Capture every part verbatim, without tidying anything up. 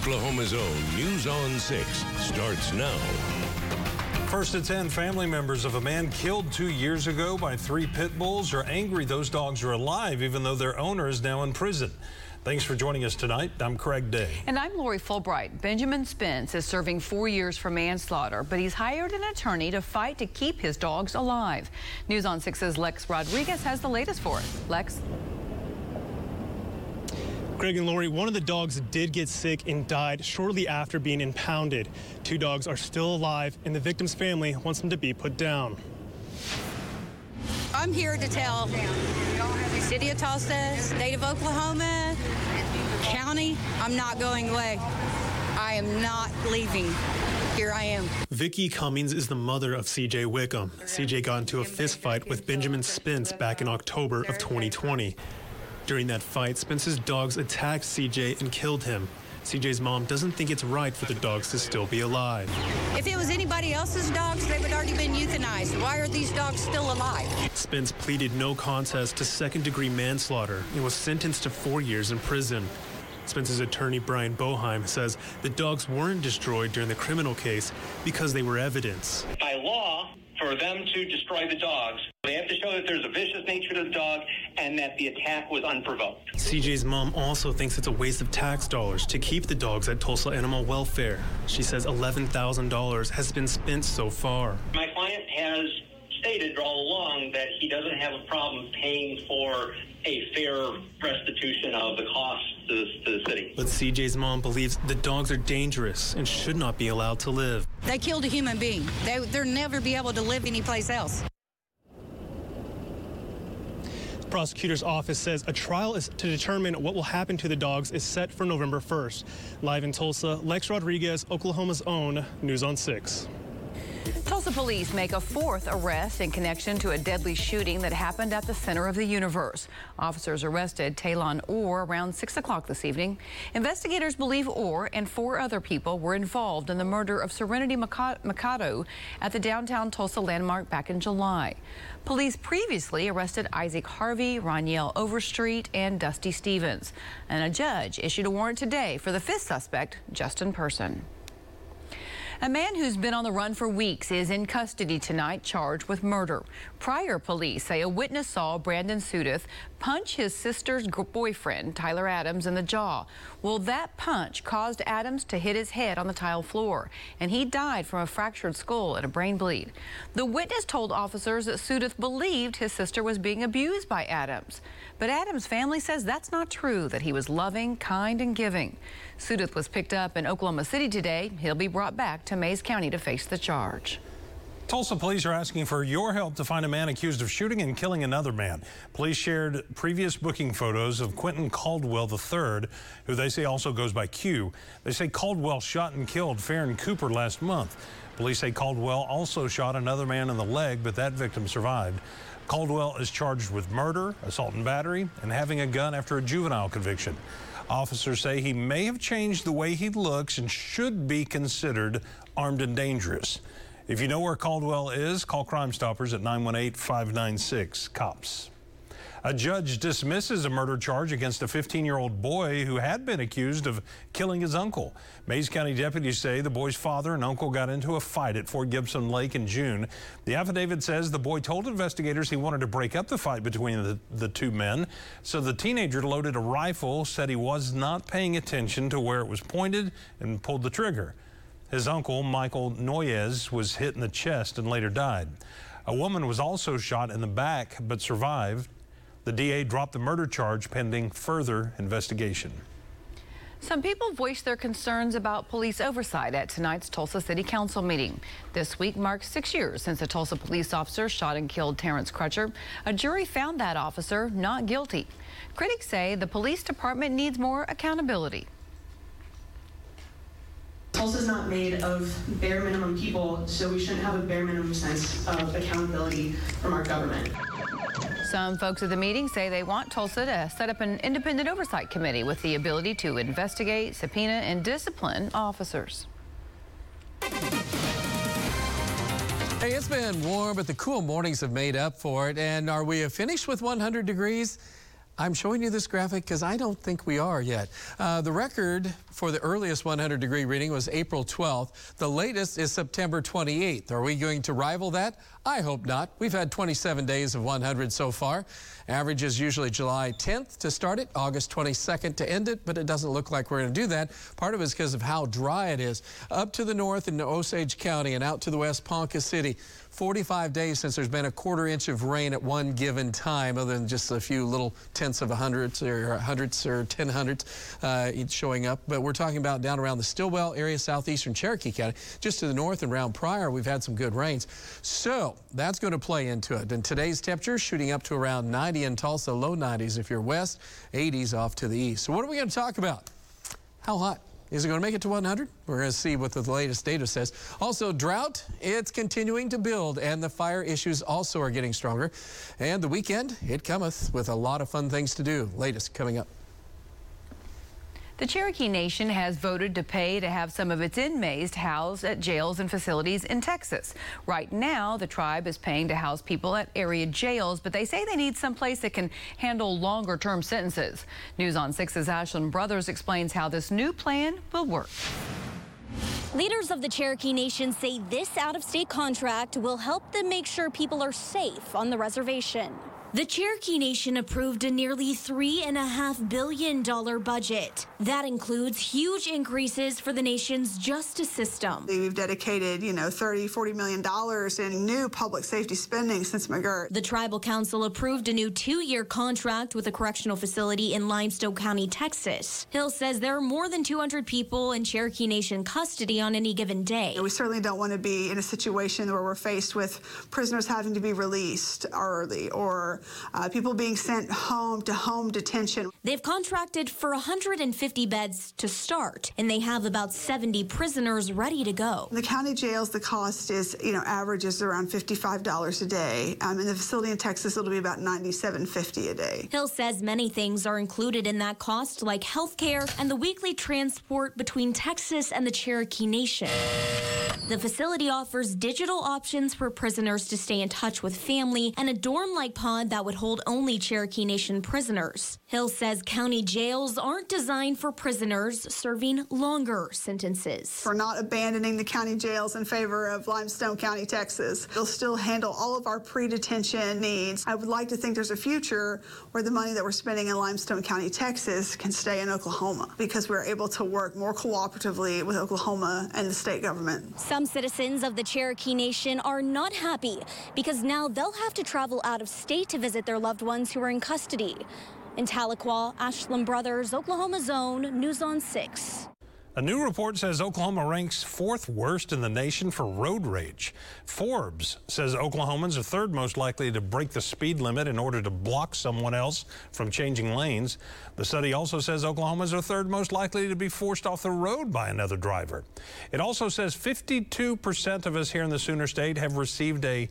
Oklahoma's own News on six starts now. First at ten, family members of a man killed two years ago by three pit bulls are angry those dogs are alive, even though their owner is now in prison. Thanks for joining us tonight. I'm Craig Day. And I'm Lori Fulbright. Benjamin Spence is serving four years for manslaughter, but he's hired an attorney to fight to keep his dogs alive. News on six's Lex Rodriguez has the latest for us. Lex? Craig and Lori, one of the dogs did get sick and died shortly after being impounded. Two dogs are still alive, and the victim's family wants them to be put down. I'm here to tell the city of Tulsa, state of Oklahoma, county, I'm not going away. I am not leaving. Here I am. Vicki Cummings is the mother of C J. Wickham. C J got into a fist fight with Benjamin Spence back in October of twenty twenty. During that fight, Spence's dogs attacked C J and killed him. C J's mom doesn't think it's right for the dogs to still be alive. If it was anybody else's dogs, they would already been euthanized. Why are these dogs still alive? Spence pleaded no contest to second-degree manslaughter and was sentenced to four years in prison. Spence's attorney, Brian Boheim, says the dogs weren't destroyed during the criminal case because they were evidence. By law, for them to destroy the dogs, they have to show that there's a vicious nature to the dog and that the attack was unprovoked. C J's mom also thinks it's a waste of tax dollars to keep the dogs at Tulsa Animal Welfare. She says eleven thousand dollars has been spent so far. My client has stated all along that he doesn't have a problem paying for a fair restitution of the cost to the, to the city. But C J's mom believes the dogs are dangerous and should not be allowed to live. They killed a human being. They, they'll never be able to live anyplace else. The prosecutor's office says a trial is to determine what will happen to the dogs is set for November first. Live in Tulsa, Lex Rodriguez, Oklahoma's own News on six. Tulsa police make a fourth arrest in connection to a deadly shooting that happened at the Center of the Universe. Officers arrested Talon Orr around six o'clock this evening. Investigators believe Orr and four other people were involved in the murder of Serenity Mikado at the downtown Tulsa landmark back in July. Police previously arrested Isaac Harvey, Ron Yell Overstreet, and Dusty Stevens. And a judge issued a warrant today for the fifth suspect, Justin Person. A man who's been on the run for weeks is in custody tonight, charged with murder. Pryor police say a witness saw Brandon Sudeth punch his sister's boyfriend, Tyler Adams, in the jaw. Well, that punch caused Adams to hit his head on the tile floor, and he died from a fractured skull and a brain bleed. The witness told officers that Sudeth believed his sister was being abused by Adams. But Adams' family says that's not true, that he was loving, kind, and giving. Sudeth was picked up in Oklahoma City today. He'll be brought back to Mays County to face the charge. Tulsa police are asking for your help to find a man accused of shooting and killing another man. Police shared previous booking photos of Quentin Caldwell the third, who they say also goes by Q. They say Caldwell shot and killed Farron Cooper last month. Police say Caldwell also shot another man in the leg, but that victim survived. Caldwell is charged with murder, assault and battery, and having a gun after a juvenile conviction. Officers say he may have changed the way he looks and should be considered armed and dangerous. If you know where Caldwell is, call Crime Stoppers at nine one eight, five nine six, COPS. A judge dismisses a murder charge against a fifteen-year-old boy who had been accused of killing his uncle. Mays County deputies say the boy's father and uncle got into a fight at Fort Gibson Lake in June. The affidavit says the boy told investigators he wanted to break up the fight between the, the two men, so the teenager loaded a rifle, said he was not paying attention to where it was pointed, and pulled the trigger. His uncle, Michael Noyes, was hit in the chest and later died. A woman was also shot in the back but survived. The D A dropped the murder charge pending further investigation. Some people voiced their concerns about police oversight at tonight's Tulsa City Council meeting. This week marks six years since a Tulsa police officer shot and killed Terrence Crutcher. A jury found that officer not guilty. Critics say the police department needs more accountability. Tulsa's not made of bare minimum people, so we shouldn't have a bare minimum sense of accountability from our government. Some folks at the meeting say they want Tulsa to set up an independent oversight committee with the ability to investigate, subpoena, and discipline officers. Hey, it's been warm, but the cool mornings have made up for it. And are we finished with one hundred degrees? I'm showing you this graphic because I don't think we are yet. Uh, the record for the earliest one hundred degree reading was April twelfth. The latest is September twenty-eighth. Are we going to rival that? I hope not. We've had twenty-seven days of one hundred so far. Average is usually July tenth to start it, August twenty-second to end it, but it doesn't look like we're going to do that. Part of it is because of how dry it is. Up to the north in Osage County and out to the west Ponca City, forty-five days since there's been a quarter inch of rain at one given time, other than just a few little tenths of a hundredths or hundredths or ten hundredths uh, showing up. But we're talking about down around the Stillwell area, southeastern Cherokee County. Just to the north and around Pryor, we've had some good rains. So that's going to play into it. And today's temperature shooting up to around ninety in Tulsa, low nineties if you're west, eighties off to the east. So what are we going to talk about? How hot? Is it going to make it to one hundred? We're going to see what the latest data says. Also, drought, it's continuing to build, and the fire issues also are getting stronger. And the weekend, it cometh with a lot of fun things to do. Latest coming up. The Cherokee Nation has voted to pay to have some of its inmates housed at jails and facilities in Texas. Right now, the tribe is paying to house people at area jails, but they say they need someplace that can handle longer-term sentences. News on six's Ashland Brothers explains how this new plan will work. Leaders of the Cherokee Nation say this out-of-state contract will help them make sure people are safe on the reservation. The Cherokee Nation approved a nearly three point five billion dollars budget. That includes huge increases for the nation's justice system. We've dedicated, you know, thirty, forty million dollars in new public safety spending since McGirt. The Tribal Council approved a new two year contract with a correctional facility in Limestone County, Texas. Hill says there are more than two hundred people in Cherokee Nation custody on any given day. We certainly don't want to be in a situation where we're faced with prisoners having to be released early or Uh, people being sent home to home detention. They've contracted for one hundred fifty beds to start, and they have about seventy prisoners ready to go. In the county jails, the cost is, you know, averages around fifty-five dollars a day. Um, in the facility in Texas, it'll be about ninety-seven fifty a day. Hill says many things are included in that cost, like health care and the weekly transport between Texas and the Cherokee Nation. The facility offers digital options for prisoners to stay in touch with family and a dorm-like pod that would hold only Cherokee Nation prisoners. Hill says county jails aren't designed for prisoners serving longer sentences. We're not abandoning the county jails in favor of Limestone County, Texas. They'll still handle all of our pre-detention needs. I would like to think there's a future where the money that we're spending in Limestone County, Texas can stay in Oklahoma because we're able to work more cooperatively with Oklahoma and the state government. Some citizens of the Cherokee Nation are not happy because now they'll have to travel out of state to visit their loved ones who are in custody. In Tahlequah, Ashland Brothers, Oklahoma Zone, News on six. A new report says Oklahoma ranks fourth worst in the nation for road rage. Forbes says Oklahomans are third most likely to break the speed limit in order to block someone else from changing lanes. The study also says Oklahomans are third most likely to be forced off the road by another driver. It also says fifty-two percent of us here in the Sooner State have received a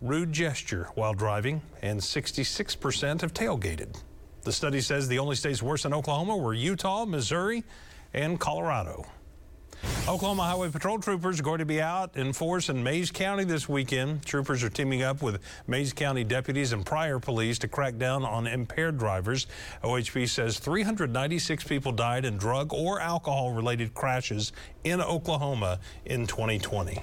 rude gesture while driving, and sixty-six percent have tailgated. The study says the only states worse than Oklahoma were Utah, Missouri, and Colorado. Oklahoma Highway Patrol troopers are going to be out in force in Mays County this weekend. Troopers are teaming up with Mays County deputies and Pryor police to crack down on impaired drivers. O H P says three hundred ninety-six people died in drug or alcohol-related crashes in Oklahoma in twenty twenty.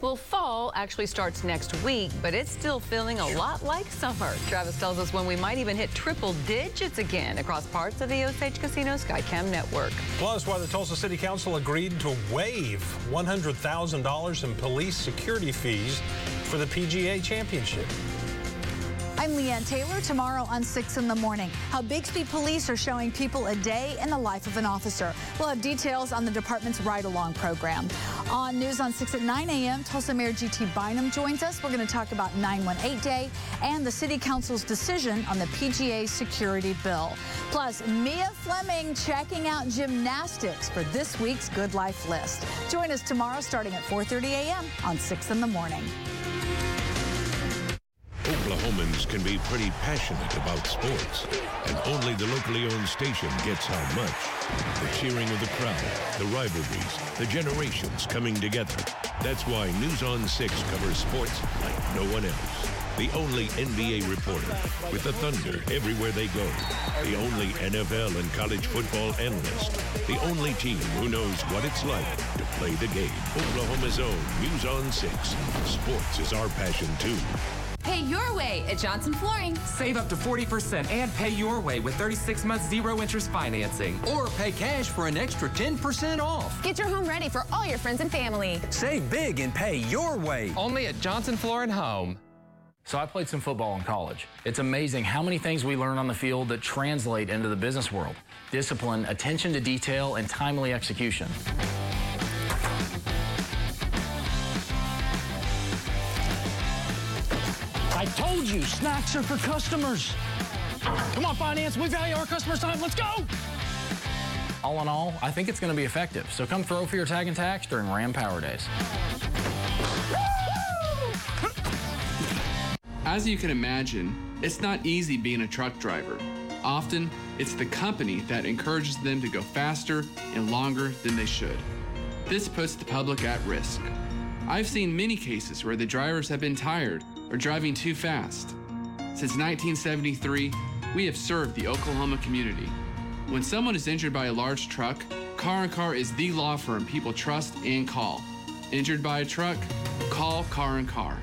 Well, fall actually starts next week, but it's still feeling a lot like summer. Travis tells us when we might even hit triple digits again across parts of the Osage Casino SkyCam network. Plus, why the Tulsa City Council agreed to waive one hundred thousand dollars in police security fees for the P G A Championship. I'm Leanne Taylor, tomorrow on six in the morning. How Bixby police are showing people a day in the life of an officer. We'll have details on the department's ride-along program. On News on six at nine a m, Tulsa Mayor G T Bynum joins us. We're going to talk about nine one eight Day and the City Council's decision on the P G A security bill. Plus, Mia Fleming checking out gymnastics for this week's Good Life list. Join us tomorrow starting at four thirty a m on six in the morning. Oklahomans can be pretty passionate about sports, and only the locally owned station gets how much. The cheering of the crowd, the rivalries, the generations coming together. That's why News on six covers sports like no one else. The only N B A reporter with the Thunder everywhere they go. The only N F L and college football analyst. The only team who knows what it's like to play the game. Oklahoma's own News on six. Sports is our passion, too. Pay your way at Johnson Flooring. Save up to forty percent and pay your way with thirty-six months zero interest financing. Or pay cash for an extra ten percent off. Get your home ready for all your friends and family. Save big and pay your way. Only at Johnson Flooring Home. So I played some football in college. It's amazing how many things we learn on the field that translate into the business world. Discipline, attention to detail, and timely execution. I told you, snacks are for customers. Come on, finance, we value our customers' time, let's go! All in all, I think it's gonna be effective. So come throw for your tag and tax during Ram Power Days. As you can imagine, it's not easy being a truck driver. Often, it's the company that encourages them to go faster and longer than they should. This puts the public at risk. I've seen many cases where the drivers have been tired or driving too fast. Since nineteen seventy-three, we have served the Oklahoma community. When someone is injured by a large truck, Car and Car is the law firm people trust and call. Injured by a truck? Call Car and Car.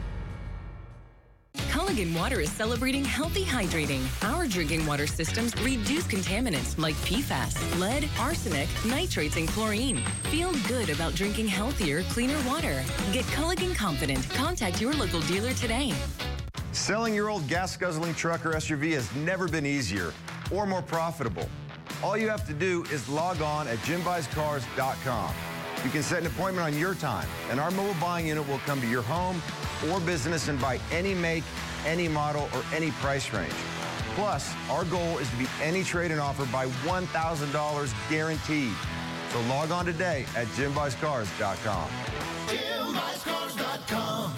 Culligan Water is celebrating healthy hydrating. Our drinking water systems reduce contaminants like P FAS, lead, arsenic, nitrates, and chlorine. Feel good about drinking healthier, cleaner water. Get Culligan confident. Contact your local dealer today. Selling your old gas-guzzling truck or S U V has never been easier or more profitable. All you have to do is log on at Jim Buys Cars dot com. You can set an appointment on your time, and our mobile buying unit will come to your home or business and buy any make, any model, or any price range. Plus, our goal is to beat any trade-in offer by one thousand dollars guaranteed. So log on today at Jim Buys Cars dot com. Jim Buys Cars dot com.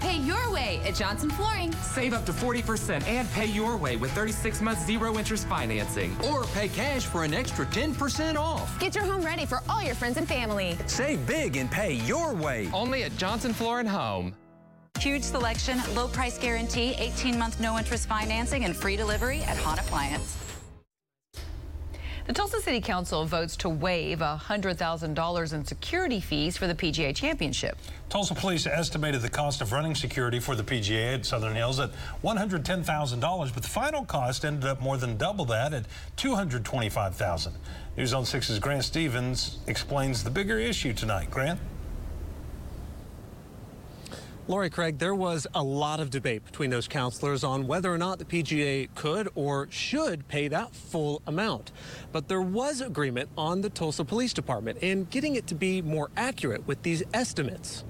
Pay your way at Johnson Flooring. Save up to forty percent and pay your way with thirty-six months zero interest financing. Or pay cash for an extra ten percent off. Get your home ready for all your friends and family. Save big and pay your way. Only at Johnson Flooring Home. Huge selection, low price guarantee, eighteen month no interest financing, and free delivery at Hahn Appliance. The Tulsa City Council votes to waive one hundred thousand dollars in security fees for the P G A Championship. Tulsa Police estimated the cost of running security for the P G A at Southern Hills at one hundred ten thousand dollars, but the final cost ended up more than double that at two hundred twenty-five thousand dollars. News on six's Grant Stevens explains the bigger issue tonight. Grant? Lori, Craig, there was a lot of debate between those counselors on whether or not the P G A could or should pay that full amount. But there was agreement on the Tulsa Police Department in getting it to be more accurate with these estimates.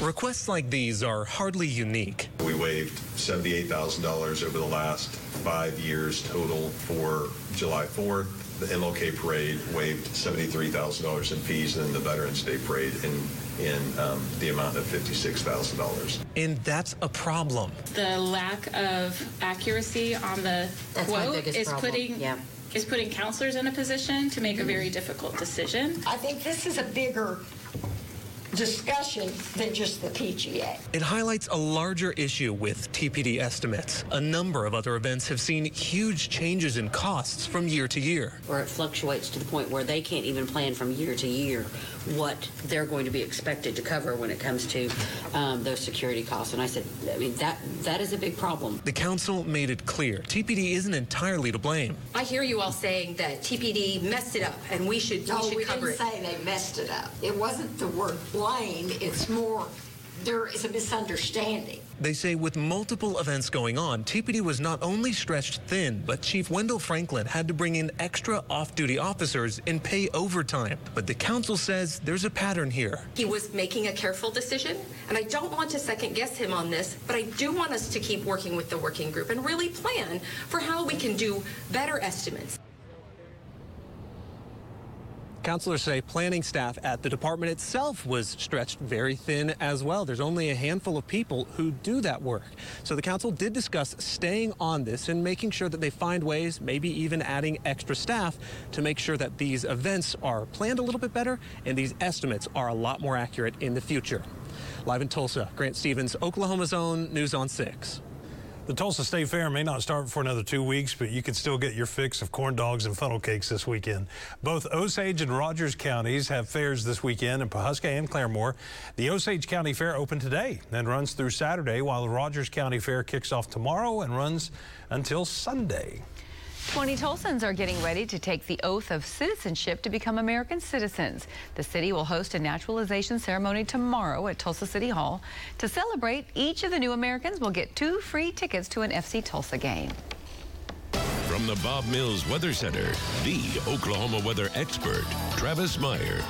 Requests like these are hardly unique. We waived seventy-eight thousand dollars over the last five years total for July fourth. The M L K parade waived seventy-three thousand dollars in fees, and then the Veterans Day parade in, in um, the amount of fifty-six thousand dollars. And that's a problem. The lack of accuracy on the that's quote is problem. putting yeah. is putting counselors in a position to make mm-hmm. a very difficult decision. I think this is a bigger discussion than just the P G A. It highlights a larger issue with T P D estimates. A number of other events have seen huge changes in costs from year to year. Or it fluctuates to the point where they can't even plan from year to year what they're going to be expected to cover when it comes to um, those security costs. And I said, I mean, that that is a big problem. The council made it clear T P D isn't entirely to blame. I hear you all saying that T P D messed it up and we should, we oh, should we cover it. Oh, we didn't say they messed it up. It wasn't the word blame, it's more there is a misunderstanding. They say with multiple events going on, T P D was not only stretched thin, but Chief Wendell Franklin had to bring in extra off-duty officers and pay overtime. But the council says there's a pattern here. He was making a careful decision, and I don't want to second-guess him on this, but I do want us to keep working with the working group and really plan for how we can do better estimates. Counselors say planning staff at the department itself was stretched very thin as well. There's only a handful of people who do that work. So the council did discuss staying on this and making sure that they find ways, maybe even adding extra staff, to make sure that these events are planned a little bit better and these estimates are a lot more accurate in the future. Live in Tulsa, Grant Stevens, Oklahoma Zone, News on six. The Tulsa State Fair may not start for another two weeks, but you can still get your fix of corn dogs and funnel cakes this weekend. Both Osage and Rogers counties have fairs this weekend in Pawhuska and Claremore. The Osage County Fair opened today and runs through Saturday, while the Rogers County Fair kicks off tomorrow and runs until Sunday. twenty Tulsans are getting ready to take the oath of citizenship to become American citizens. The city will host a naturalization ceremony tomorrow at Tulsa City Hall. To celebrate, each of the new Americans will get two free tickets to an F C Tulsa game. From the Bob Mills Weather Center, the Oklahoma weather expert, Travis Meyer.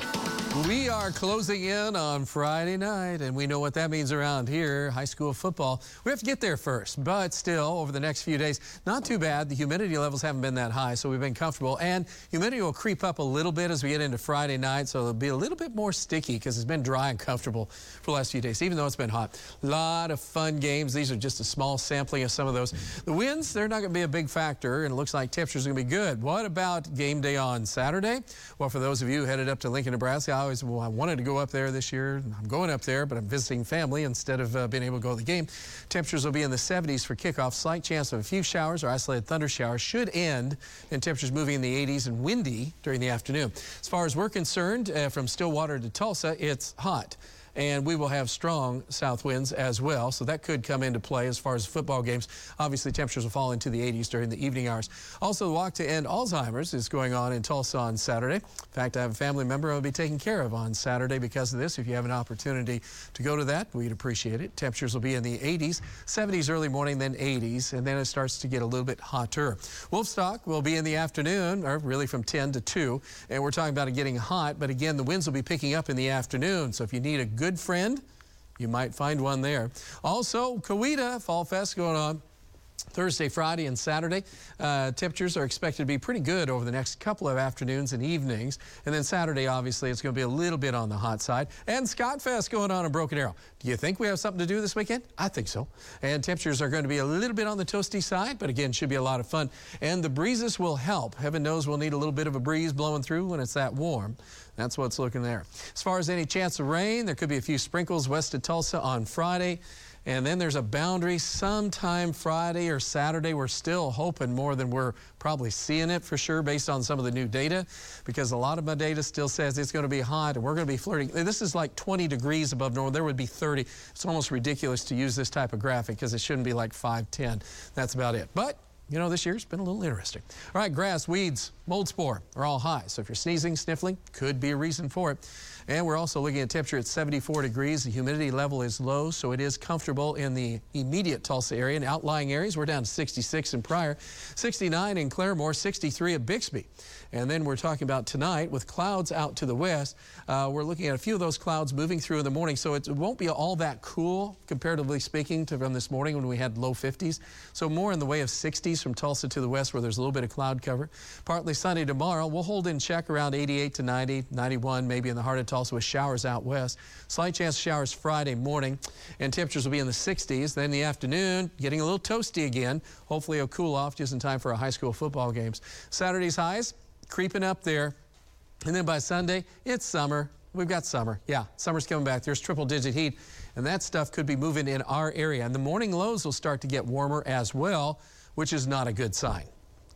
We are closing in on Friday night, and we know what that means around here, high school football. We have to get there first, but still, over the next few days, not too bad. The humidity levels haven't been that high, so we've been comfortable, and humidity will creep up a little bit as we get into Friday night, so it'll be a little bit more sticky because it's been dry and comfortable for the last few days, even though it's been hot. A lot of fun games. These are just a small sampling of some of those. The winds, they're not going to be a big factor, and it looks like temperatures are going to be good. What about game day on Saturday? Well, for those of you headed up to Lincoln, Nebraska, I always, well, I wanted to go up there this year. I'm going up there, but I'm visiting family instead of uh, being able to go to the game. Temperatures will be in the seventies for kickoff. Slight chance of a few showers or isolated thunder showers should end, and temperatures moving in the eighties and windy during the afternoon. As far as we're concerned, uh, from Stillwater to Tulsa, it's hot. And we will have strong south winds as well, so that could come into play as far as football games. Obviously, temperatures will fall into the eighties during the evening hours. Also, the walk to end Alzheimer's is going on in Tulsa on Saturday. In fact, I have a family member I'll be taking care of on Saturday because of this. If you have an opportunity to go to that, we'd appreciate it. Temperatures will be in the eighties, seventies early morning, then eighties, and then it starts to get a little bit hotter. Wolfstock will be in the afternoon, or really from ten to two, and we're talking about it getting hot, but again, the winds will be picking up in the afternoon, so if you need a good Good friend, you might find one there. Also, Coweta Fall Fest going on Thursday, Friday, and Saturday. Uh, temperatures are expected to be pretty good over the next couple of afternoons and evenings. And then Saturday, obviously, it's going to be a little bit on the hot side. And Scott Fest going on in Broken Arrow. Do you think we have something to do this weekend? I think so. And temperatures are going to be a little bit on the toasty side, but again, should be a lot of fun. And the breezes will help. Heaven knows we'll need a little bit of a breeze blowing through when it's that warm. That's what's looking there. As far as any chance of rain, there could be a few sprinkles west of Tulsa on Friday. And then there's a boundary sometime Friday or Saturday. We're still hoping more than we're probably seeing it for sure based on some of the new data, because a lot of my data still says it's going to be hot and we're going to be flirting. This is like twenty degrees above normal. There would be thirty. It's almost ridiculous to use this type of graphic because it shouldn't be like five, ten. That's about it. But you know, this year's been a little interesting. All right, grass, weeds, mold spore are all high. So if you're sneezing, sniffling, could be a reason for it. And we're also looking at temperature at seventy-four degrees. The humidity level is low, so it is comfortable in the immediate Tulsa area. In outlying areas, we're down to sixty-six in Pryor, sixty-nine in Claremore, sixty-three at Bixby. And then we're talking about tonight with clouds out to the west. Uh, we're looking at a few of those clouds moving through in the morning, so it won't be all that cool, comparatively speaking, to from this morning when we had low fifties. So more in the way of sixties. From Tulsa to the west where there's a little bit of cloud cover. Partly sunny tomorrow. We'll hold in check around eighty-eight to ninety, ninety-one maybe in the heart of Tulsa with showers out west. Slight chance of showers Friday morning, and temperatures will be in the sixties. Then in the afternoon, getting a little toasty again. Hopefully it'll cool off just in time for our high school football games. Saturday's highs creeping up there. And then by Sunday, it's summer. We've got summer. Yeah, summer's coming back. There's triple-digit heat, and that stuff could be moving in our area. And the morning lows will start to get warmer as well, which is not a good sign.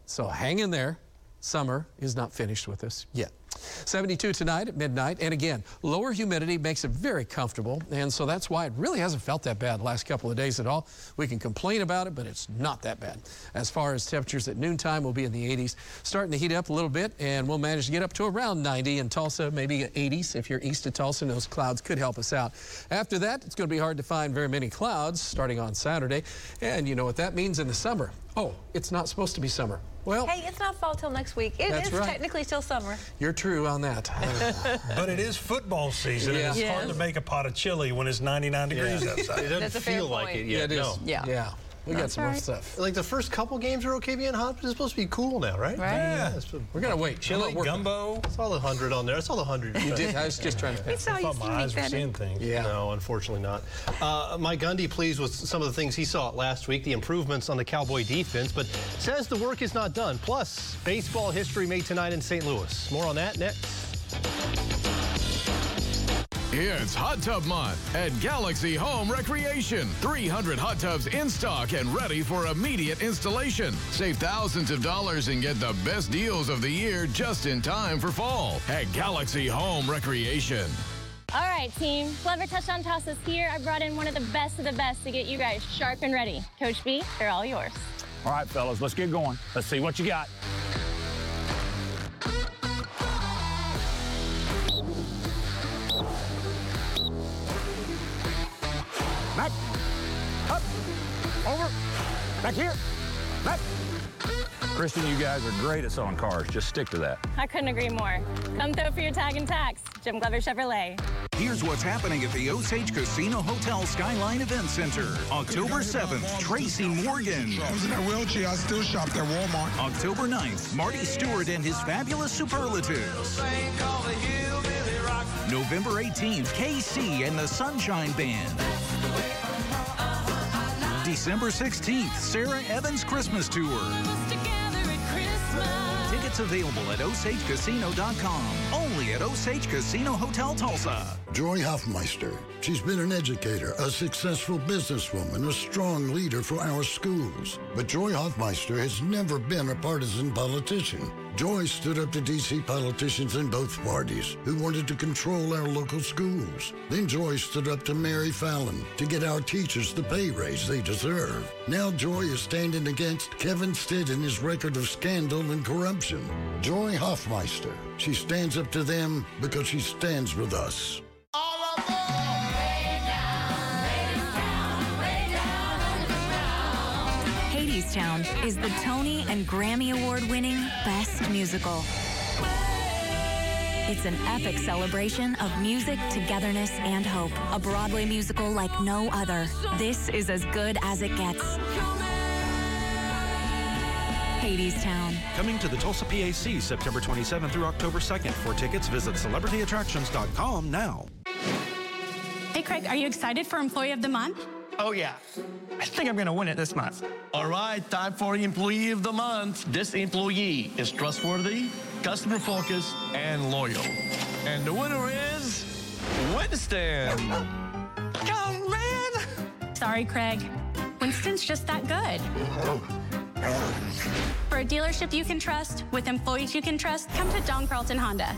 So hang in there. Summer is not finished with us yet. seventy-two tonight at midnight, and again, lower humidity makes it very comfortable, and so that's why it really hasn't felt that bad the last couple of days at all. We can complain about it, but it's not that bad. As far as temperatures at noontime, we'll be in the eighties, starting to heat up a little bit, and we'll manage to get up to around ninety in Tulsa, maybe eighties if you're east of Tulsa, and those clouds could help us out. After that, it's going to be hard to find very many clouds starting on Saturday, and you know what that means in the summer. Oh, it's not supposed to be summer. Well, hey, it's not fall till next week. It is right. Technically still summer. You're true on that. But it is football season. Yeah. And it's yes. hard to make a pot of chili when it's ninety-nine degrees yeah. outside. It doesn't That's feel like it yet. Yeah, it no. is. Yeah. yeah. We got some more stuff. Like the first couple games are okay being hot, but it's supposed to be cool now, right? Right. Yeah. yeah. Been, We're gonna wait. Chili gumbo. I saw the hundred on there. I saw the hundred. You did. I was just trying to. I thought my eyes were seeing things. Yeah. No, unfortunately not. Uh, Mike Gundy pleased with some of the things he saw last week, the improvements on the Cowboy defense, but says the work is not done. Plus, baseball history made tonight in Saint Louis. More on that next. It's Hot Tub Month at Galaxy Home Recreation. three hundred hot tubs in stock and ready for immediate installation. Save thousands of dollars and get the best deals of the year just in time for fall at Galaxy Home Recreation. All right, team. Clever touchdown toss is here. I brought in one of the best of the best to get you guys sharp and ready. Coach B, they're all yours. All right, fellas, let's get going. Let's see what you got. Back, up, over, back here, back. Kristen, you guys are great at selling cars. Just stick to that. I couldn't agree more. Come through for your tag and tax. Jim Glover Chevrolet. Here's what's happening at the Osage Casino Hotel Skyline Event Center. October seventh, Tracy Morgan. I was in a wheelchair. I still shopped at Walmart. October ninth, Marty Stewart and his fabulous superlatives. November eighteenth, K C and the Sunshine Band. December sixteenth, Sarah Evans Christmas Tour. Christmas. Tickets available at Osage Casino dot com. Only at Osage Casino Hotel Tulsa. Joy Hoffmeister. She's been an educator, a successful businesswoman, a strong leader for our schools. But Joy Hoffmeister has never been a partisan politician. Joy stood up to D C politicians in both parties who wanted to control our local schools. Then Joy stood up to Mary Fallon to get our teachers the pay raise they deserve. Now Joy is standing against Kevin Stitt and his record of scandal and corruption. Joy Hoffmeister. She stands up to them because she stands with us. Hadestown is the Tony and Grammy Award-winning Best Musical. It's an epic celebration of music, togetherness, and hope. A Broadway musical like no other. This is as good as it gets. Hadestown. Coming to the Tulsa P A C September twenty-seventh through October second. For tickets, visit celebrity attractions dot com now. Hey, Craig, are you excited for Employee of the Month? Oh, yeah. I think I'm going to win it this month. All right, time for Employee of the Month. This employee is trustworthy, customer-focused, and loyal. And the winner is... Winston! Come, man! Sorry, Craig. Winston's just that good. For a dealership you can trust, with employees you can trust, come to Don Carlton Honda.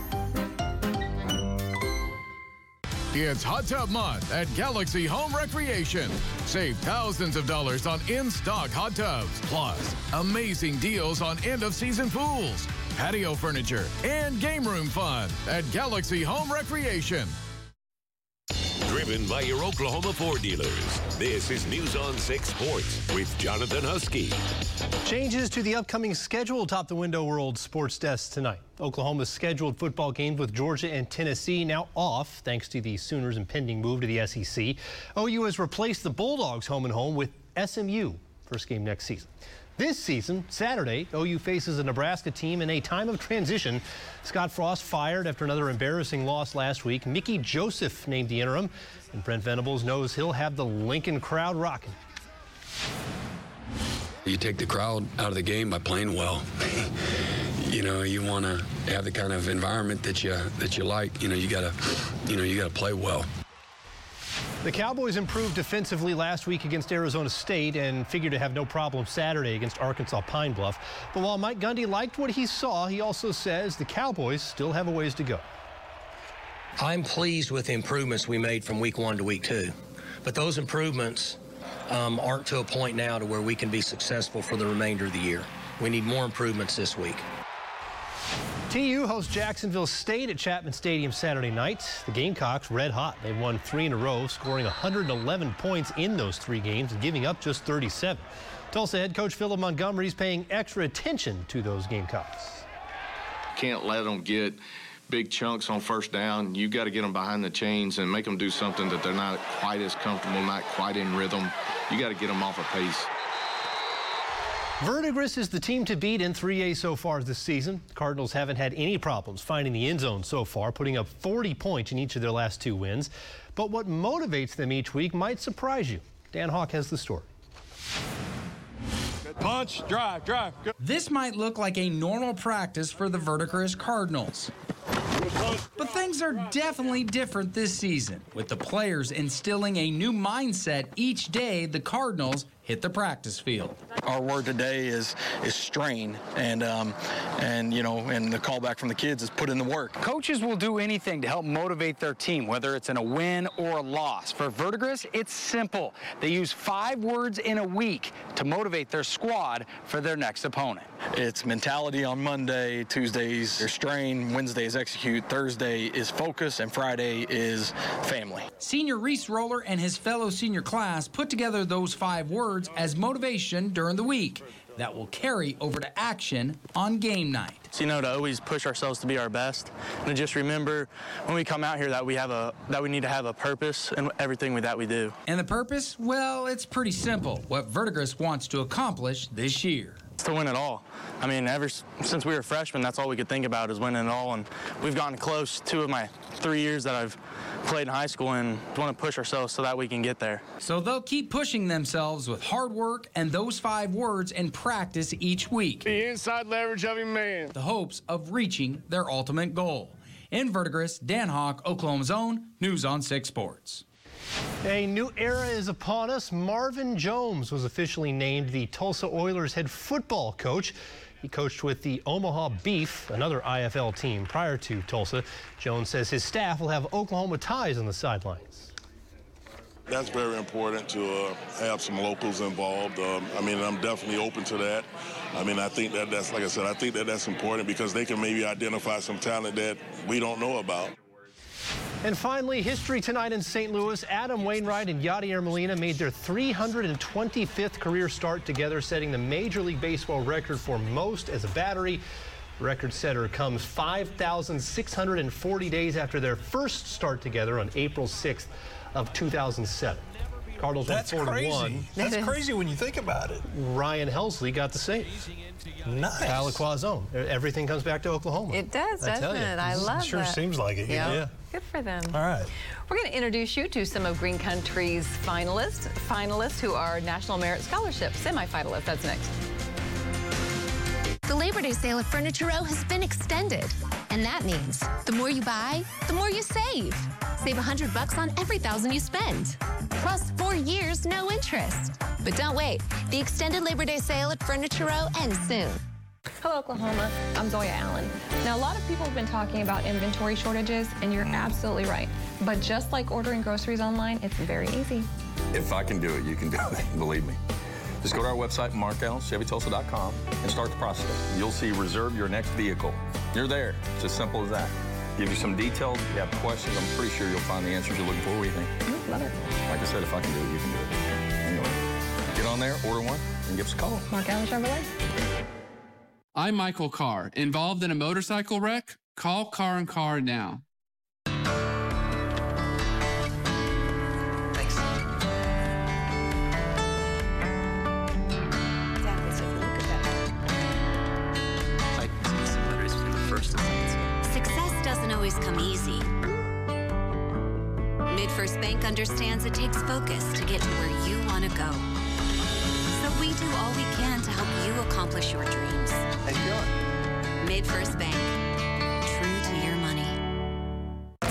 It's Hot Tub Month at Galaxy Home Recreation. Save thousands of dollars on in-stock hot tubs, plus amazing deals on end-of-season pools, patio furniture, and game room fun at Galaxy Home Recreation. Driven by your Oklahoma Ford dealers, this is News on six Sports with Jonathan Huskey. Changes to the upcoming schedule top the Window World Sports Desk tonight. Oklahoma's scheduled football games with Georgia and Tennessee now off, thanks to the Sooners' impending move to the S E C. O U has replaced the Bulldogs home and home with S M U, first game next season. This season, Saturday, O U faces a Nebraska team in a time of transition. Scott Frost fired after another embarrassing loss last week. Mickey Joseph named the interim, and Brent Venables knows he'll have the Lincoln crowd rocking. You take the crowd out of the game by playing well. You know, you want to have the kind of environment that you that you like. You know, you gotta, you know, you gotta play well. The Cowboys improved defensively last week against Arizona State and figure to have no problem Saturday against Arkansas Pine Bluff. But while Mike Gundy liked what he saw, he also says the Cowboys still have a ways to go. I'm pleased with the improvements we made from week one to week two. But those improvements um, aren't to a point now to where we can be successful for the remainder of the year. We need more improvements this week. T U hosts Jacksonville State at Chapman Stadium Saturday night. The Gamecocks red hot. They've won three in a row, scoring one hundred eleven points in those three games and giving up just thirty-seven. Tulsa head coach Philip Montgomery is paying extra attention to those Gamecocks. Can't let them get big chunks on first down. You got to get them behind the chains and make them do something that they're not quite as comfortable, not quite in rhythm. You got to get them off a pace. Verdigris is the team to beat in three A so far this season. Cardinals haven't had any problems finding the end zone so far, putting up forty points in each of their last two wins. But what motivates them each week might surprise you. Dan Hawk has the story. Punch, drive, drive. Go. This might look like a normal practice for the Verdigris Cardinals. But things are definitely different this season, with the players instilling a new mindset each day the Cardinals hit the practice field. Our word today is is strain, and um, and you know, and the callback from the kids is put in the work. Coaches will do anything to help motivate their team, whether it's in a win or a loss. For Verdigris, it's simple. They use five words in a week to motivate their squad for their next opponent. It's mentality on Monday, Tuesdays is strain, Wednesdays execute, Thursday is focus, and Friday is family. Senior Reese Roller and his fellow senior class put together those five words as motivation during the week that will carry over to action on game night. So, you know, to always push ourselves to be our best, and to just remember when we come out here that we have a that we need to have a purpose in everything that we do. And the purpose? Well, it's pretty simple. What Verdigris wants to accomplish this year. To win it all. I mean, ever since we were freshmen, that's all we could think about is winning it all, and we've gotten close two of my three years that I've played in high school, and want to push ourselves so that we can get there. So they'll keep pushing themselves with hard work and those five words in practice each week. The inside leverage of a man. The hopes of reaching their ultimate goal. In Verdigris, Dan Hawk, Oklahoma's Own, News on six Sports. A new era is upon us. Marvin Jones was officially named the Tulsa Oilers head football coach. He coached with the Omaha Beef, another I F L team prior to Tulsa. Jones says his staff will have Oklahoma ties on the sidelines. That's very important to uh, have some locals involved. Um, I mean, I'm definitely open to that. I mean, I think that that's, like I said, I think that that's important because they can maybe identify some talent that we don't know about. And finally, history tonight in Saint Louis. Adam Wainwright and Yadier Molina made their three hundred twenty-fifth career start together, setting the Major League Baseball record for most as a battery. Record setter comes five thousand six hundred forty days after their first start together on April sixth of two thousand seven. Cardinals That's won four to one. That's crazy when you think about it. Ryan Helsley got the save. Nice. Tyler Quazone. Everything comes back to Oklahoma. It does, I doesn't it? You. I love it. Sure that. Seems like it. Yeah. yeah. Good for them. All right. We're going to introduce you to some of Green Country's finalists, finalists who are National Merit Scholarship semifinalists. That's next. The Labor Day sale at Furniture Row has been extended, and that means the more you buy, the more you save. Save one hundred bucks on every thousand you spend, plus four years no interest. But don't wait. The extended Labor Day sale at Furniture Row ends soon. Hello, Oklahoma. I'm Zoya Allen. Now, a lot of people have been talking about inventory shortages, and you're absolutely right. But just like ordering groceries online, it's very easy. If I can do it, you can do it, believe me. Just go to our website, mark allen chevy tulsa dot com, and start the process. You'll see reserve your next vehicle. You're there. It's as simple as that. Give you some details. If you have questions, I'm pretty sure you'll find the answers you're looking for. What do you think? Mm-hmm. Like I said, if I can do it, you can do it. Anyway, get on there, order one, and give us a call. Mark Allen Chevrolet. I'm Michael Carr. Involved in a motorcycle wreck? Call Car and Car now. Come easy. MidFirst Bank understands it takes focus to get to where you want to go. So we do all we can to help you accomplish your dreams. How you doing? MidFirst Bank. True to your money.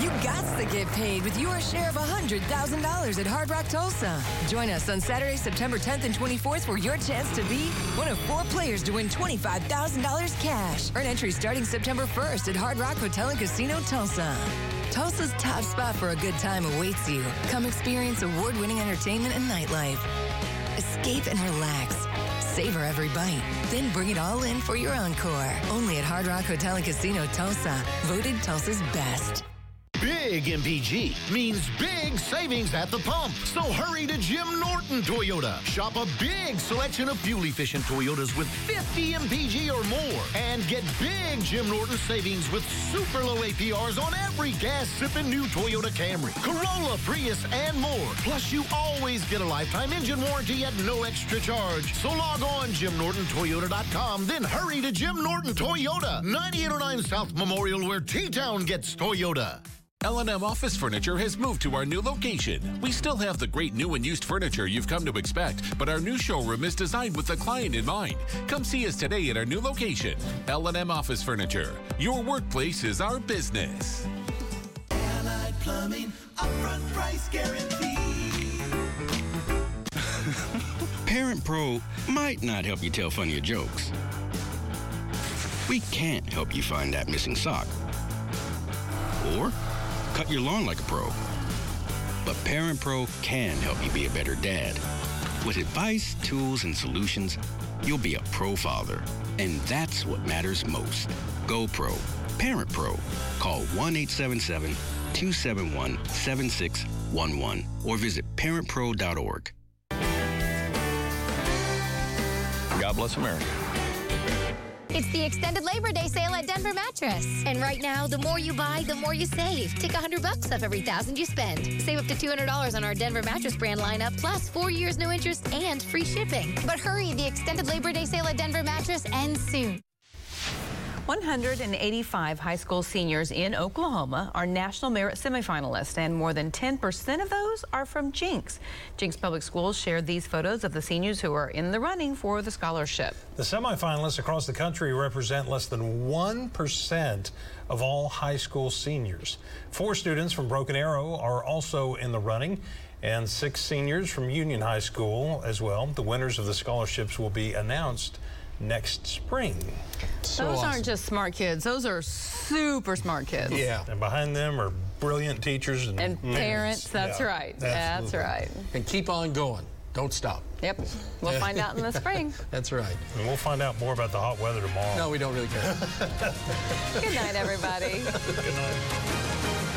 You gots to get paid with your share of one hundred thousand dollars at Hard Rock Tulsa. Join us on Saturday, September tenth and twenty-fourth for your chance to be one of four players to win twenty-five thousand dollars cash. Earn entry starting September first at Hard Rock Hotel and Casino Tulsa. Tulsa's top spot for a good time awaits you. Come experience award-winning entertainment and nightlife. Escape and relax. Savor every bite. Then bring it all in for your encore. Only at Hard Rock Hotel and Casino Tulsa. Voted Tulsa's best. Big M P G means big savings at the pump. So hurry to Jim Norton Toyota. Shop a big selection of fuel-efficient Toyotas with fifty M P G or more and get big Jim Norton savings with super low A P Rs on every gas-sipping new Toyota Camry, Corolla, Prius, and more. Plus, you always get a lifetime engine warranty at no extra charge. So log on Jim Norton Toyota dot com, then hurry to Jim Norton Toyota, ninety-eight oh nine South Memorial, where T-Town gets Toyota. L and M Office Furniture has moved to our new location. We still have the great new and used furniture you've come to expect, but our new showroom is designed with the client in mind. Come see us today at our new location. L and M Office Furniture. Your workplace is our business. Allied Plumbing, upfront price guarantee. Parent Pro might not help you tell funnier jokes. We can't help you find that missing sock. Or cut your lawn like a pro. But Parent Pro can help you be a better dad. With advice, tools, and solutions, you'll be a pro father. And that's what matters most. Go Pro. Parent Pro. Call one eight seven seven, two seven one, seven six one one or visit parent pro dot org. God bless America. It's the extended Labor Day sale at Denver Mattress. And right now, the more you buy, the more you save. Take one hundred bucks off every one thousand you spend. Save up to two hundred dollars on our Denver Mattress brand lineup, plus four years no interest and free shipping. But hurry, the extended Labor Day sale at Denver Mattress ends soon. one hundred eighty-five high school seniors in Oklahoma are National Merit semifinalists, and more than ten percent of those are from Jinx. Jinx Public Schools shared these photos of the seniors who are in the running for the scholarship. The semifinalists across the country represent less than one percent of all high school seniors. Four students from Broken Arrow are also in the running, and six seniors from Union High School as well. The winners of the scholarships will be announced next spring. So those awesome. Aren't just smart kids. Those are super smart kids. Yeah. And behind them are brilliant teachers and, and parents. parents. That's yeah, right. Absolutely. That's right. And keep on going. Don't stop. Yep. We'll find out in the spring. That's right. And we'll find out more about the hot weather tomorrow. No, we don't really care. Good night, everybody. Good night.